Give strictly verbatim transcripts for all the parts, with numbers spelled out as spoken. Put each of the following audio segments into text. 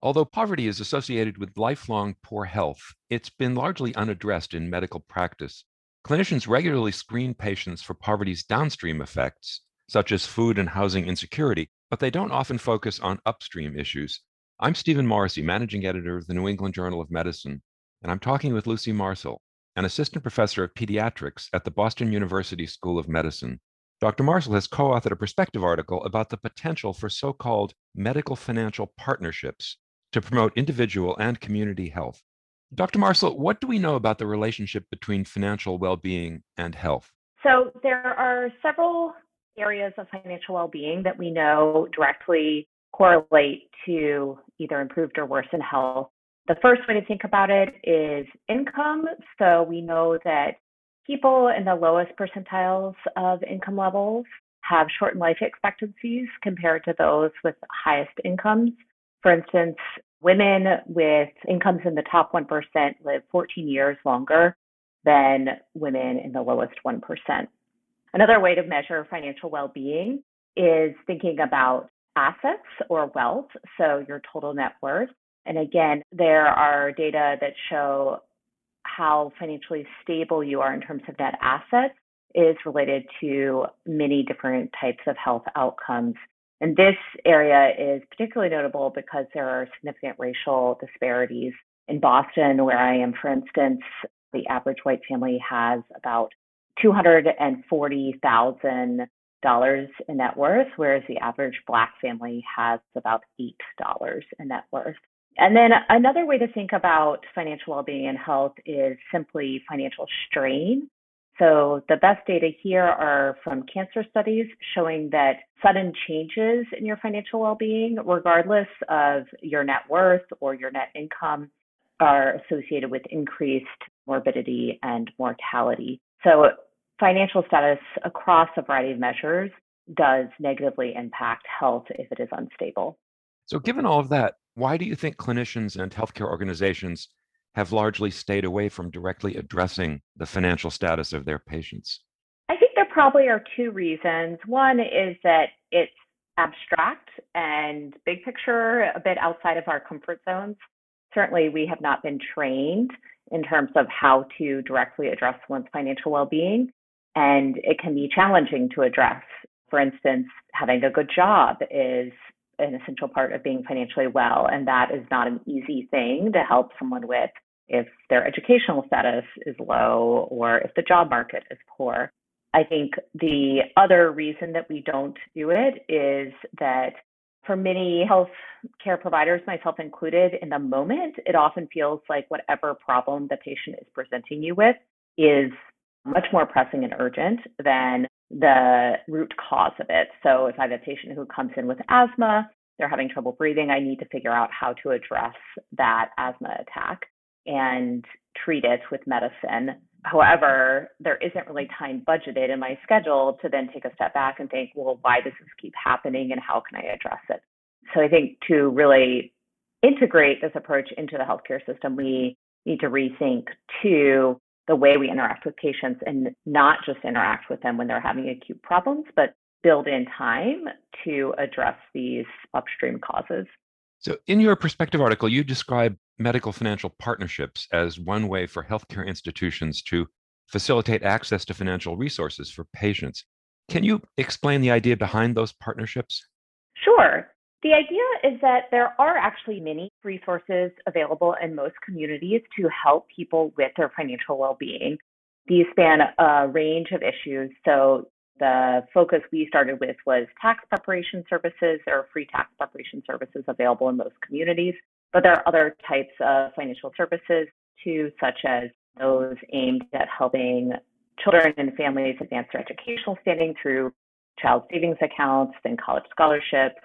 Although poverty is associated with lifelong poor health, it's been largely unaddressed in medical practice. Clinicians regularly screen patients for poverty's downstream effects, such as food and housing insecurity, but they don't often focus on upstream issues. I'm Stephen Morrissey, managing editor of the New England Journal of Medicine, and I'm talking with Lucy Marcell, an assistant professor of pediatrics at the Boston University School of Medicine. Doctor Marcell has co-authored a perspective article about the potential for so-called medical financial partnerships to promote individual and community health. Doctor Marcell, what do we know about the relationship between financial well-being and health? So there are several areas of financial well-being that we know directly correlate to either improved or worsened health. The first way to think about it is income. So we know that people in the lowest percentiles of income levels have shortened life expectancies compared to those with highest incomes. For instance, women with incomes in the top one percent live fourteen years longer than women in the lowest one percent. Another way to measure financial well-being is thinking about assets or wealth, so your total net worth. And again, there are data that show how financially stable you are in terms of net assets is related to many different types of health outcomes. And this area is particularly notable because there are significant racial disparities. In Boston, where I am, for instance, the average white family has about two hundred forty thousand dollars in net worth, whereas the average Black family has about eight dollars in net worth. And then another way to think about financial well-being and health is simply financial strain. So the best data here are from cancer studies showing that sudden changes in your financial well-being, regardless of your net worth or your net income, are associated with increased morbidity and mortality. So financial status across a variety of measures does negatively impact health if it is unstable. So given all of that, why do you think clinicians and healthcare organizations have largely stayed away from directly addressing the financial status of their patients? I think there probably are two reasons. One is that it's abstract and big picture, a bit outside of our comfort zones. Certainly, we have not been trained in terms of how to directly address one's financial well-being, and it can be challenging to address. For instance, having a good job is an essential part of being financially well, and that is not an easy thing to help someone with if their educational status is low or if the job market is poor. I think the other reason that we don't do it is that for many health care providers, myself included, in the moment, it often feels like whatever problem the patient is presenting you with is much more pressing and urgent than the root cause of it. So if I have a patient who comes in with asthma, they're having trouble breathing, I need to figure out how to address that asthma attack and treat it with medicine. However, there isn't really time budgeted in my schedule to then take a step back and think, well, why does this keep happening and how can I address it? So I think to really integrate this approach into the healthcare system, we need to rethink too the way we interact with patients and not just interact with them when they're having acute problems, but build in time to address these upstream causes. So in your perspective article, you describe medical financial partnerships as one way for healthcare institutions to facilitate access to financial resources for patients. Can you explain the idea behind those partnerships? Sure. The idea is that there are actually many resources available in most communities to help people with their financial well-being. These span a range of issues. So the focus we started with was tax preparation services. There are free tax preparation services available in most communities, but there are other types of financial services too, such as those aimed at helping children and families advance their educational standing through child savings accounts and college scholarships.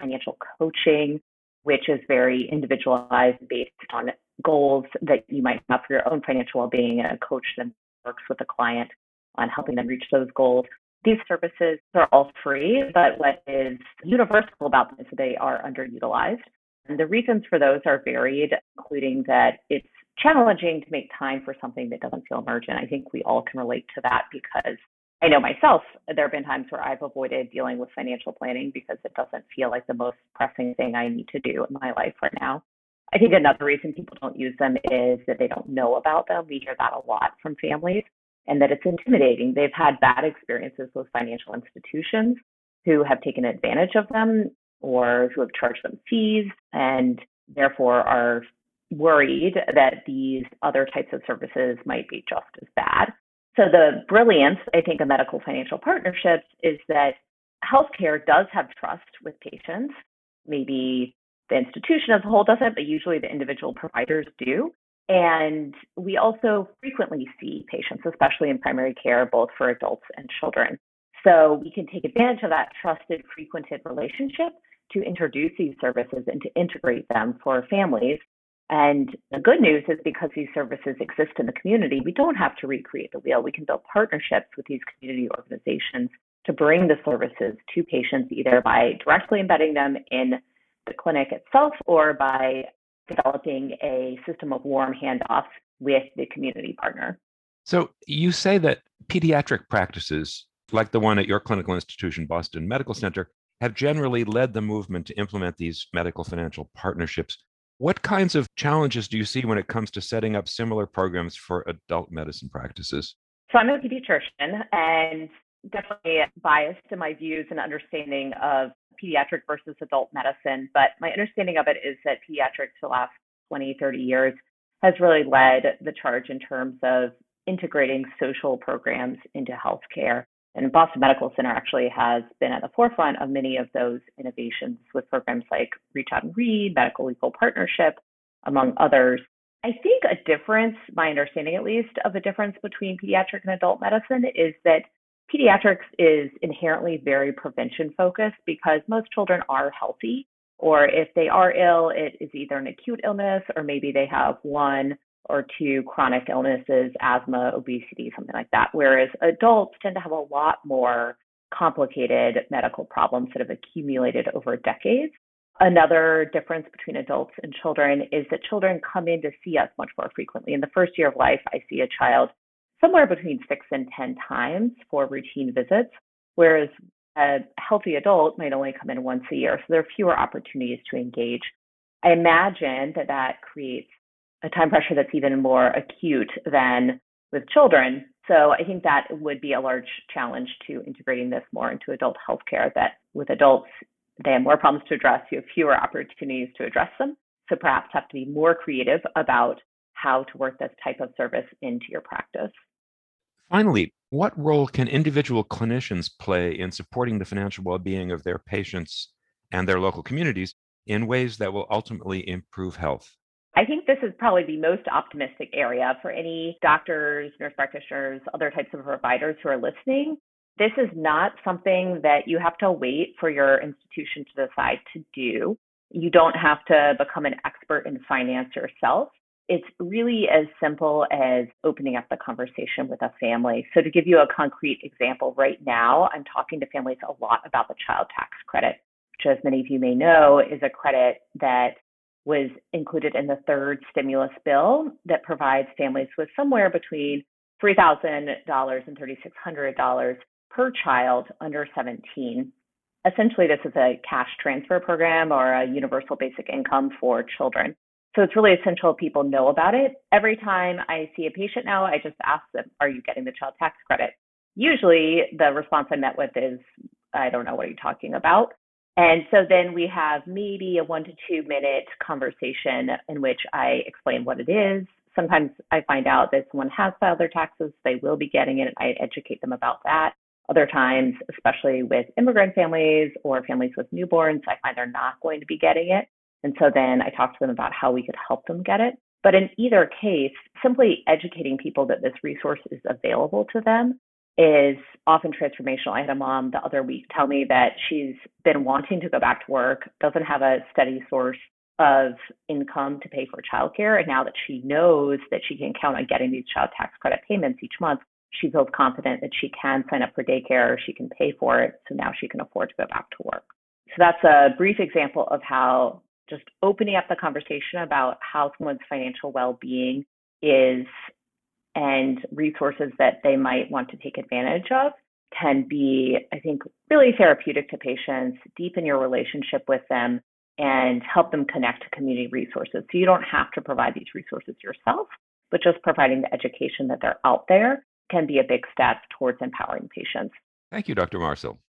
Financial coaching, which is very individualized based on goals that you might have for your own financial well-being, and a coach then works with a client on helping them reach those goals. These services are all free, but what is universal about them is they are underutilized. And the reasons for those are varied, including that it's challenging to make time for something that doesn't feel emergent. I think we all can relate to that because I know myself, there have been times where I've avoided dealing with financial planning because it doesn't feel like the most pressing thing I need to do in my life right now. I think another reason people don't use them is that they don't know about them. We hear that a lot from families, and that it's intimidating. They've had bad experiences with financial institutions who have taken advantage of them or who have charged them fees, and therefore are worried that these other types of services might be just as bad. So the brilliance, I think, of medical financial partnerships is that healthcare does have trust with patients. Maybe the institution as a whole doesn't, but usually the individual providers do. And we also frequently see patients, especially in primary care, both for adults and children. So we can take advantage of that trusted, frequented relationship to introduce these services and to integrate them for families. And the good news is, because these services exist in the community, we don't have to recreate the wheel. We can build partnerships with these community organizations to bring the services to patients, either by directly embedding them in the clinic itself or by developing a system of warm handoffs with the community partner. So you say that pediatric practices, like the one at your clinical institution, Boston Medical Center, have generally led the movement to implement these medical financial partnerships. What kinds of challenges do you see when it comes to setting up similar programs for adult medicine practices? So I'm a pediatrician and definitely biased in my views and understanding of pediatric versus adult medicine, but my understanding of it is that pediatrics for the last twenty, thirty years has really led the charge in terms of integrating social programs into healthcare. And Boston Medical Center actually has been at the forefront of many of those innovations with programs like Reach Out and Read, Medical Legal Partnership, among others. I think a difference, my understanding at least, of a difference between pediatric and adult medicine is that pediatrics is inherently very prevention-focused because most children are healthy, or if they are ill, it is either an acute illness or maybe they have one or two chronic illnesses, asthma, obesity, something like that. Whereas adults tend to have a lot more complicated medical problems that have accumulated over decades. Another difference between adults and children is that children come in to see us much more frequently. In the first year of life, I see a child somewhere between six and ten times for routine visits, whereas a healthy adult might only come in once a year. So there are fewer opportunities to engage. I imagine that that creates a time pressure that's even more acute than with children. So I think that would be a large challenge to integrating this more into adult healthcare, that with adults, they have more problems to address, you have fewer opportunities to address them. So perhaps have to be more creative about how to work this type of service into your practice. Finally, what role can individual clinicians play in supporting the financial well-being of their patients and their local communities in ways that will ultimately improve health? I think this is probably the most optimistic area for any doctors, nurse practitioners, other types of providers who are listening. This is not something that you have to wait for your institution to decide to do. You don't have to become an expert in finance yourself. It's really as simple as opening up the conversation with a family. So to give you a concrete example, right now, I'm talking to families a lot about the child tax credit, which, as many of you may know, is a credit that was included in the third stimulus bill that provides families with somewhere between three thousand dollars and three thousand six hundred dollars per child under seventeen. Essentially, this is a cash transfer program or a universal basic income for children. So it's really essential people know about it. Every time I see a patient now, I just ask them, are you getting the child tax credit? Usually the response I'm met with is, I don't know, what are you talking about? And so then we have maybe a one to two minute conversation in which I explain what it is. Sometimes I find out that someone has filed their taxes, they will be getting it, and I educate them about that. Other times, especially with immigrant families or families with newborns, I find they're not going to be getting it. And so then I talk to them about how we could help them get it. But in either case, simply educating people that this resource is available to them is often transformational. I had a mom the other week tell me that she's been wanting to go back to work, doesn't have a steady source of income to pay for childcare. And now that she knows that she can count on getting these child tax credit payments each month, she feels confident that she can sign up for daycare, she can pay for it. So now she can afford to go back to work. So that's a brief example of how just opening up the conversation about how someone's financial well-being is and resources that they might want to take advantage of can be, I think, really therapeutic to patients, deepen your relationship with them, and help them connect to community resources. So you don't have to provide these resources yourself, but just providing the education that they're out there can be a big step towards empowering patients. Thank you, Doctor Marcell.